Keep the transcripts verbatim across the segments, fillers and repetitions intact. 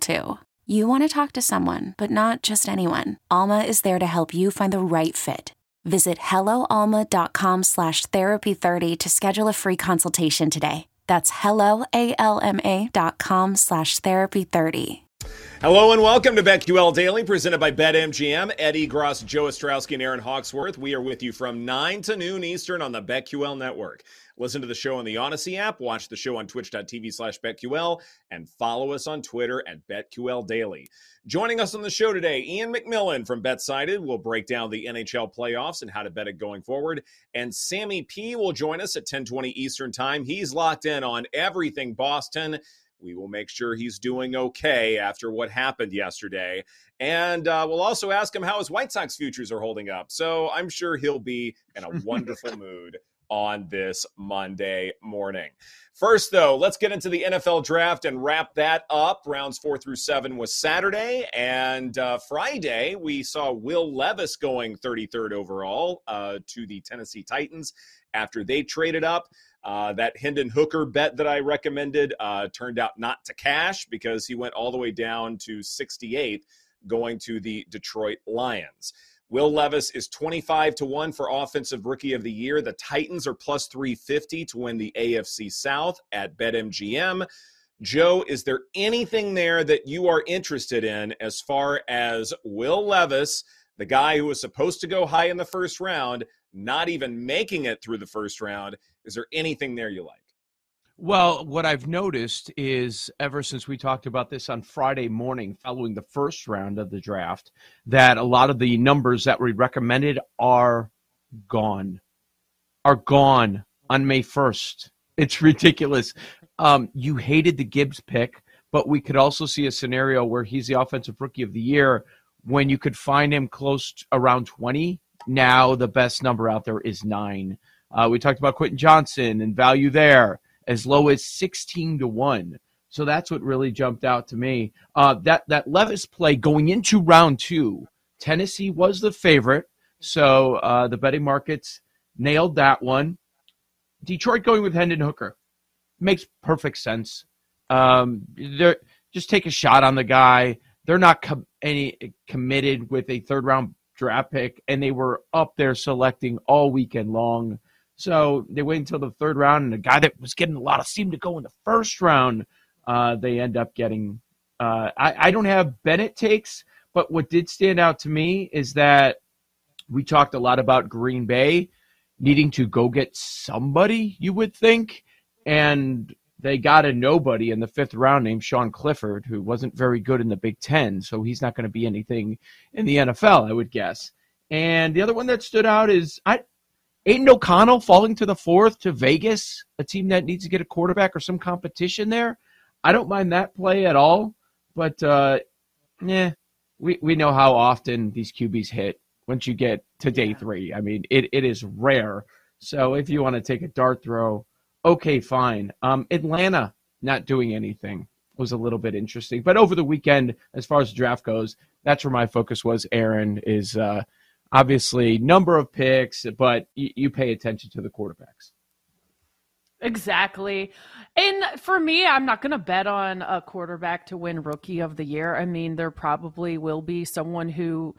to too. You want to talk to someone, but not just anyone. Alma is there to help you find the right fit. Visit hello alma dot com slash therapy thirty to schedule a free consultation today. That's hello alma dot com slash therapy thirty. Hello and welcome to BetQL Daily, presented by BetMGM. Eddie Gross, Joe Ostrowski, and Aaron Hawksworth. We are with you from nine to noon Eastern on the BetQL Network. Listen to the show on the Odyssey app, watch the show on twitch dot t v slash BetQL, and follow us on Twitter at BetQL Daily. Joining us on the show today, Ian McMillan from BetSided will break down the N H L playoffs and how to bet it going forward. And Sammy P will join us at ten twenty Eastern time. He's locked in on everything Boston. We will make sure he's doing okay after what happened yesterday. And uh, we'll also ask him how his White Sox futures are holding up. So I'm sure he'll be in a wonderful mood on this Monday morning. First, though, let's get into the N F L draft and wrap that up. Rounds four through seven was Saturday. And uh, Friday, we saw Will Levis going thirty-third overall uh, to the Tennessee Titans after they traded up. Uh, that Hendon Hooker bet that I recommended uh, turned out not to cash because he went all the way down to sixty-eighth, going to the Detroit Lions. Will Levis is twenty-five to one for Offensive Rookie of the Year. The Titans are plus three fifty to win the A F C South at BetMGM. Joe, is there anything there that you are interested in as far as Will Levis, the guy who was supposed to go high in the first round, not even making it through the first round? Is there anything there you like? Well, what I've noticed is ever since we talked about this on Friday morning following the first round of the draft, that a lot of the numbers that we recommended are gone, are gone on May first. It's ridiculous. Um, you hated the Gibbs pick, but we could also see a scenario where he's the Offensive Rookie of the Year when you could find him close to around twenty. Now the best number out there is nine. Uh, we talked about Quentin Johnson and value there, as low as sixteen to one. So that's what really jumped out to me. Uh, that, that Levis play going into round two, Tennessee was the favorite. So uh, the betting markets nailed that one. Detroit going with Hendon Hooker makes perfect sense. Um, they're just take a shot on the guy. They're not com- any committed with a third-round draft pick, and they were up there selecting all weekend long. So they wait until the third round, and a guy that was getting a lot of steam to go in the first round, uh, they end up getting uh, – I, I don't have Bennett takes, but what did stand out to me is that we talked a lot about Green Bay needing to go get somebody, you would think, and they got a nobody in the fifth round named Sean Clifford, who wasn't very good in the Big Ten, so he's not going to be anything in the N F L, I would guess. And the other one that stood out is – I. Aiden O'Connell falling to the fourth to Vegas, a team that needs to get a quarterback or some competition there. I don't mind that play at all, but uh, eh, we, we know how often these Q Bs hit once you get to day three. I mean, it, it is rare. So if you want to take a dart throw, okay, fine. Um, Atlanta not doing anything was a little bit interesting. But over the weekend, as far as the draft goes, that's where my focus was, Aaron, is uh, – obviously, number of picks, but you, you pay attention to the quarterbacks. Exactly. And for me, I'm not going to bet on a quarterback to win Rookie of the Year. I mean, there probably will be someone who,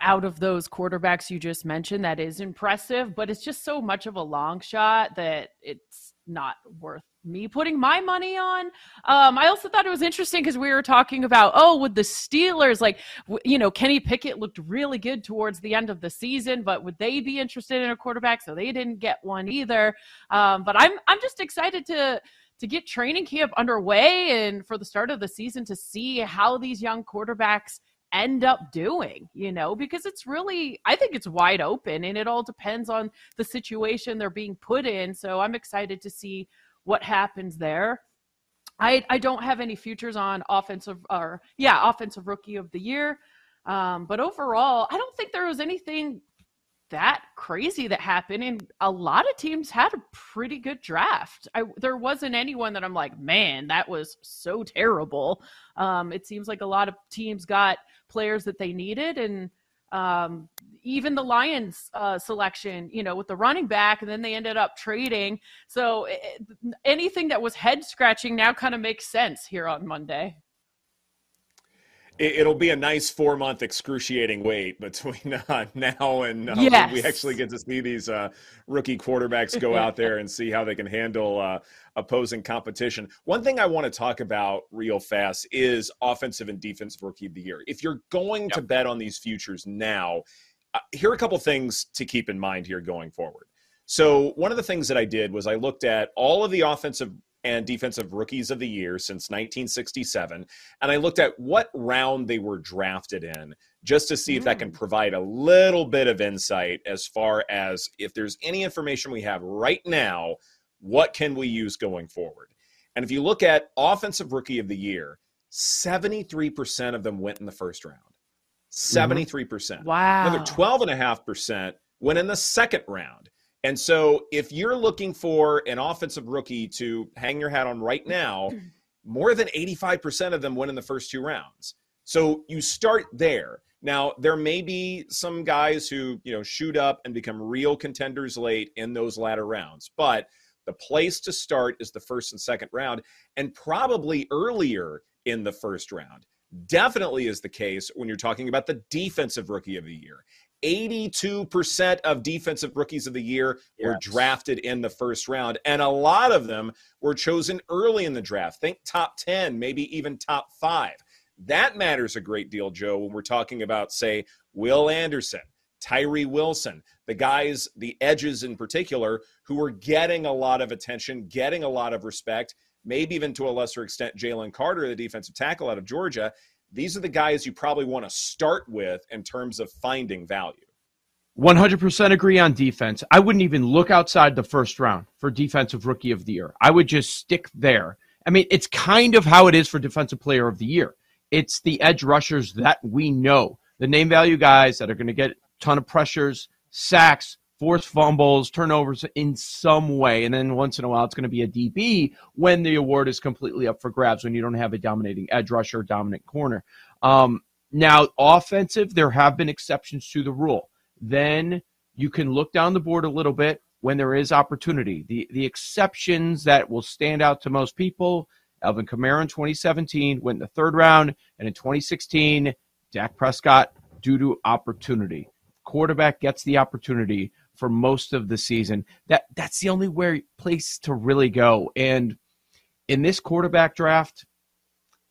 out of those quarterbacks you just mentioned, that is impressive, but it's just so much of a long shot that it's not worth me putting my money on. Um, I also thought it was interesting because we were talking about, oh, with the Steelers, like, w- you know, Kenny Pickett looked really good towards the end of the season, but would they be interested in a quarterback? So they didn't get one either. Um, but I'm I'm just excited to to get training camp underway and for the start of the season to see how these young quarterbacks end up doing, you know, because it's really, I think it's wide open and it all depends on the situation they're being put in. So I'm excited to see what happens there. I I don't have any futures on offensive or yeah, offensive rookie of the year. Um, but overall, I don't think there was anything that crazy that happened. And a lot of teams had a pretty good draft. I, there wasn't anyone that I'm like, man, that was so terrible. Um, it seems like a lot of teams got players that they needed. And um, even the Lions uh, selection, you know, with the running back, and then they ended up trading. So it, anything that was head scratching now kind of makes sense here on Monday. It'll be a nice four-month excruciating wait between uh, now and uh, yes. we actually get to see these uh, rookie quarterbacks go out there and see how they can handle uh, opposing competition. One thing I want to talk about real fast is offensive and defensive rookie of the year. If you're going yep. to bet on these futures now, uh, here are a couple things to keep in mind here going forward. So one of the things that I did was I looked at all of the offensive and defensive rookies of the year since nineteen sixty-seven. And I looked at what round they were drafted in just to see mm. if that can provide a little bit of insight as far as if there's any information we have right now, what can we use going forward? And if you look at offensive rookie of the year, seventy-three percent of them went in the first round, seventy-three percent. Wow. Another twelve and a half percent went in the second round. And so if you're looking for an offensive rookie to hang your hat on right now, more than eighty-five percent of them went in the first two rounds. So you start there. Now, there may be some guys who, you know, shoot up and become real contenders late in those latter rounds. But the place to start is the first and second round, and probably earlier in the first round. Definitely is the case when you're talking about the defensive rookie of the year. eighty-two percent of defensive rookies of the year yes. were drafted in the first round, and a lot of them were chosen early in the draft. Think top ten, maybe even top five. That matters a great deal, Joe, when we're talking about, say, Will Anderson, Tyree Wilson, the guys, the edges in particular, who were getting a lot of attention, getting a lot of respect, maybe even to a lesser extent Jalen Carter, the defensive tackle out of Georgia. These are the guys you probably want to start with in terms of finding value. one hundred percent agree on defense. I wouldn't even look outside the first round for defensive rookie of the year. I would just stick there. I mean, it's kind of how it is for defensive player of the year. It's the edge rushers that we know, the name value guys that are going to get a ton of pressures, sacks, forced fumbles, turnovers in some way. And then once in a while, it's going to be a D B when the award is completely up for grabs, when you don't have a dominating edge rusher, dominant corner. Um, now, offensive, there have been exceptions to the rule. Then you can look down the board a little bit when there is opportunity. The, the exceptions that will stand out to most people, Alvin Kamara in twenty seventeen went in the third round, and in twenty sixteen, Dak Prescott due to opportunity. Quarterback gets the opportunity for most of the season. That that's the only way, place to really go. And in this quarterback draft,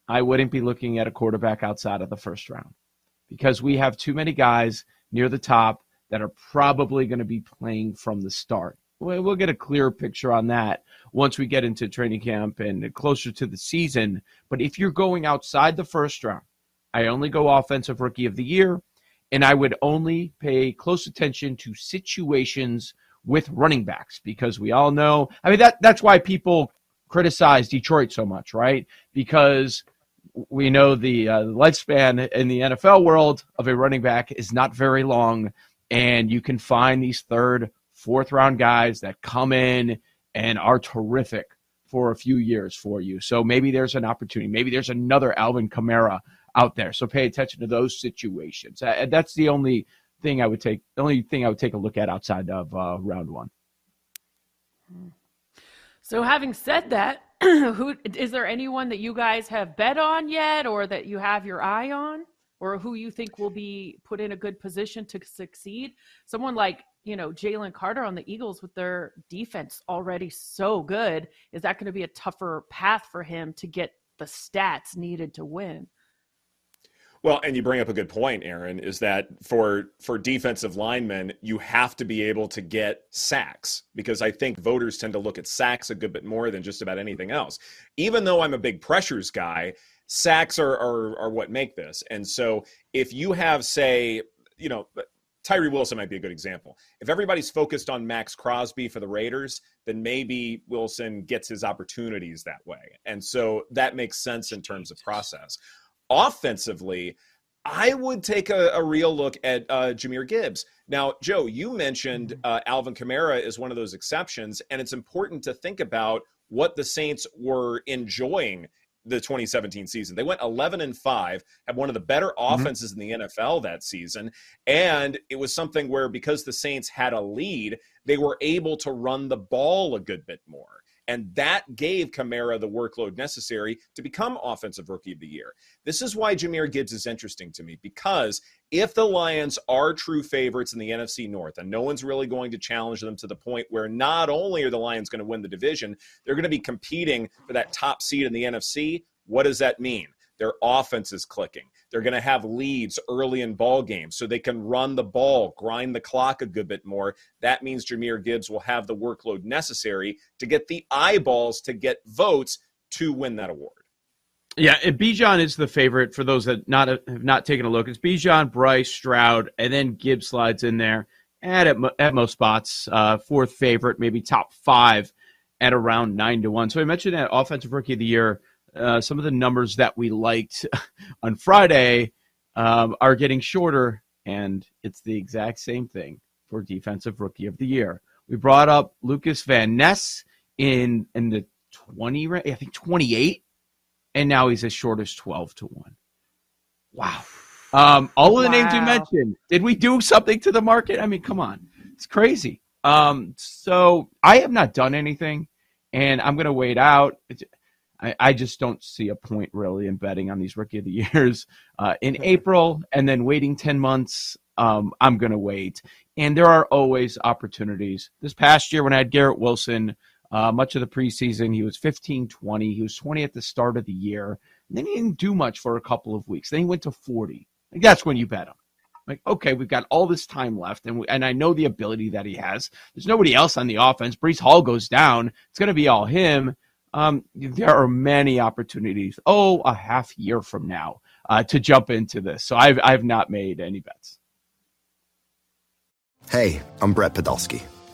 I wouldn't be looking at a quarterback outside of the first round because we have too many guys near the top that are probably going to be playing from the start. We'll get a clearer picture on that once we get into training camp and closer to the season. But if you're going outside the first round, I only go offensive rookie of the year. And I would only pay close attention to situations with running backs because we all know, I mean, that that's why people criticize Detroit so much, right? Because we know the uh, lifespan in the N F L world of a running back is not very long. And you can find these third, fourth round guys that come in and are terrific for a few years for you. So maybe there's an opportunity. Maybe there's another Alvin Kamara out there. So pay attention to those situations. That's the only thing I would take, the only thing I would take a look at outside of uh, round one. So having said that, who is there anyone that you guys have bet on yet or that you have your eye on or who you think will be put in a good position to succeed? Someone like you know, Jalen Carter on the Eagles with their defense already so good, is that going to be a tougher path for him to get the stats needed to win? Well, and you bring up a good point, Aaron, is that for for defensive linemen, you have to be able to get sacks, because I think voters tend to look at sacks a good bit more than just about anything else. Even though I'm a big pressures guy, sacks are are, are what make this. And so if you have, say, you know, Tyree Wilson might be a good example. If everybody's focused on Max Crosby for the Raiders, then maybe Wilson gets his opportunities that way. And so that makes sense in terms of process. Offensively, I would take a, a real look at uh, Jameer Gibbs. Now, Joe, you mentioned uh, Alvin Kamara is one of those exceptions, and it's important to think about what the Saints were enjoying the twenty seventeen season. They went eleven and five, had one of the better offenses mm-hmm. in the N F L that season, and it was something where, because the Saints had a lead, they were able to run the ball a good bit more. And that gave Kamara the workload necessary to become Offensive Rookie of the Year. This is why Jameer Gibbs is interesting to me, because if the Lions are true favorites in the N F C North, and no one's really going to challenge them to the point where not only are the Lions going to win the division, they're going to be competing for that top seed in the N F C, what does that mean? Their offense is clicking. They're going to have leads early in ball games so they can run the ball, grind the clock a good bit more. That means Jameer Gibbs will have the workload necessary to get the eyeballs, to get votes, to win that award. Yeah, and Bijan is the favorite for those that not have not taken a look. It's Bijan, Bryce, Stroud, and then Gibbs slides in there at, at, at most spots, uh, fourth favorite, maybe top five at around nine to one. So I mentioned that Offensive Rookie of the Year. Uh, some of the numbers that we liked on Friday um, are getting shorter, and it's the exact same thing for Defensive Rookie of the Year. We brought up Lucas Van Ness in in the twenty, I think twenty-eight, and now he's as short as twelve to one. Wow. Um, all of the wow. names we mentioned, did we do something to the market? I mean, come on. It's crazy. Um, so I have not done anything, and I'm going to wait out. It's, I, I just don't see a point really in betting on these Rookie of the Years uh, in April and then waiting ten months. Um, I'm going to wait. And there are always opportunities. This past year when I had Garrett Wilson, uh, much of the preseason, he was fifteen, twenty. He was twenty at the start of the year. And then he didn't do much for a couple of weeks. Then he went to forty. Like, that's when you bet him. Like, okay, we've got all this time left, and we, and I know the ability that he has. There's nobody else on the offense. Brees Hall goes down. It's going to be all him. Um, there are many opportunities, oh, a half year from now, uh, to jump into this. So I've I've not made any bets. Hey, I'm Brett Podolsky,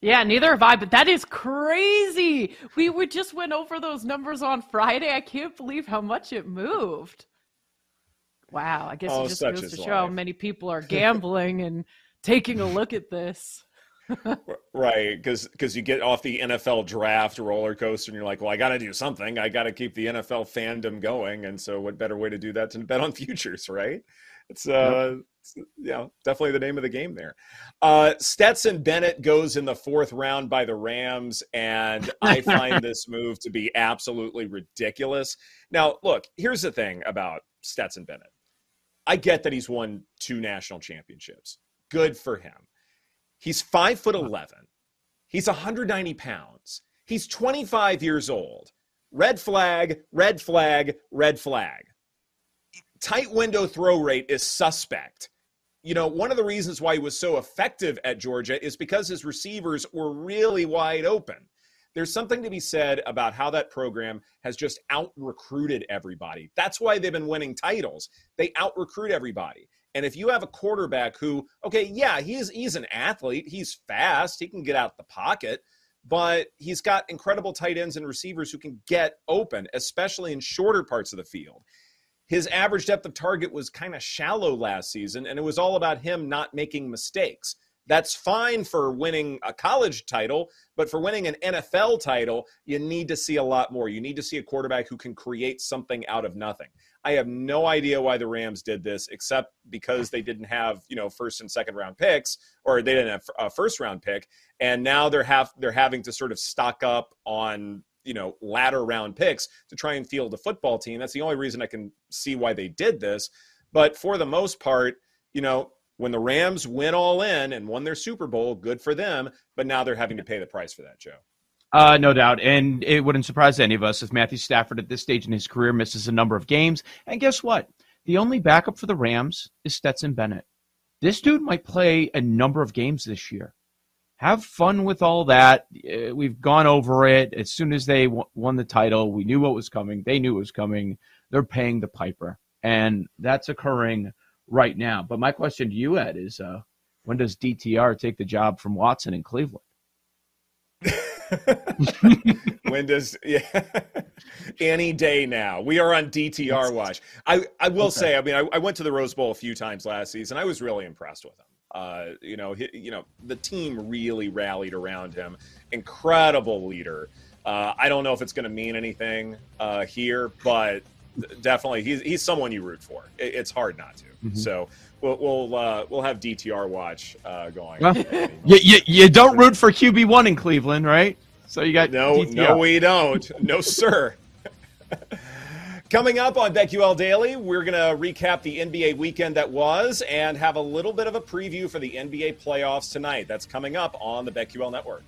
Yeah, neither have I, but that is crazy. We would just went over those numbers on Friday. I can't believe how much it moved. Wow, I guess oh, it just goes to life. Show how many people are gambling and taking a look at this. Right, because because you get off the N F L draft roller coaster and you're like, well, I got to do something. I got to keep the N F L fandom going. And so what better way to do that than bet on futures, right? It's uh, yep. it's, you know, definitely the name of the game there. Uh, Stetson Bennett goes in the fourth round by the Rams, and I find this move to be absolutely ridiculous. Now, look, here's the thing about Stetson Bennett. I get that he's won two national championships. Good for him. He's five foot eleven. He's one hundred ninety pounds. He's twenty-five years old. Red flag, red flag, red flag. Tight window throw rate is suspect. you know, one of the reasons why he was so effective at Georgia is because his receivers were really wide open. There's something to be said about how that program has just out-recruited everybody. That's why they've been winning titles. They out-recruit everybody. And if you have a quarterback who, okay, yeah, he's, he's an athlete. He's fast. He can get out the pocket. But he's got incredible tight ends and receivers who can get open, especially in shorter parts of the field. His average depth of target was kind of shallow last season, and it was all about him not making mistakes. That's fine for winning a college title, but for winning an N F L title, you need to see a lot more. You need to see a quarterback who can create something out of nothing. I have no idea why the Rams did this, except because they didn't have, you know, first and second round picks, or they didn't have a first round pick, and now they're have they're having to sort of stock up on, you know, latter round picks to try and field a football team. That's the only reason I can see why they did this. But for the most part, you know, when the Rams went all in and won their Super Bowl, good for them, but now they're having to pay the price for that, Joe. Uh, no doubt, and it wouldn't surprise any of us if Matthew Stafford at this stage in his career misses a number of games. And guess what? The only backup for the Rams is Stetson Bennett. This dude might play a number of games this year. Have fun with all that. We've gone over it. As soon as they won the title, we knew what was coming. They knew it was coming. They're paying the piper, and that's occurring right now. But my question to you, Ed, is uh, when does D T R take the job from Watson in Cleveland? When does yeah, any day now? We are on D T R watch. I, I will okay. say, I mean, I, I went to the Rose Bowl a few times last season. I was really impressed with him. Uh, you know, he, you know, the team really rallied around him. Incredible leader. Uh, I don't know if it's going to mean anything uh, here, but definitely, he's he's someone you root for. It's hard not to. Mm-hmm. So we'll we'll uh, we'll have D T R watch uh, going. Well, you, you you don't root for Q B one in Cleveland, right? So you got no D T R. No, we don't. No, sir. Coming up on BetQL Daily, we're gonna recap the N B A weekend that was and have a little bit of a preview for the N B A playoffs tonight. That's coming up on the BetQL Network.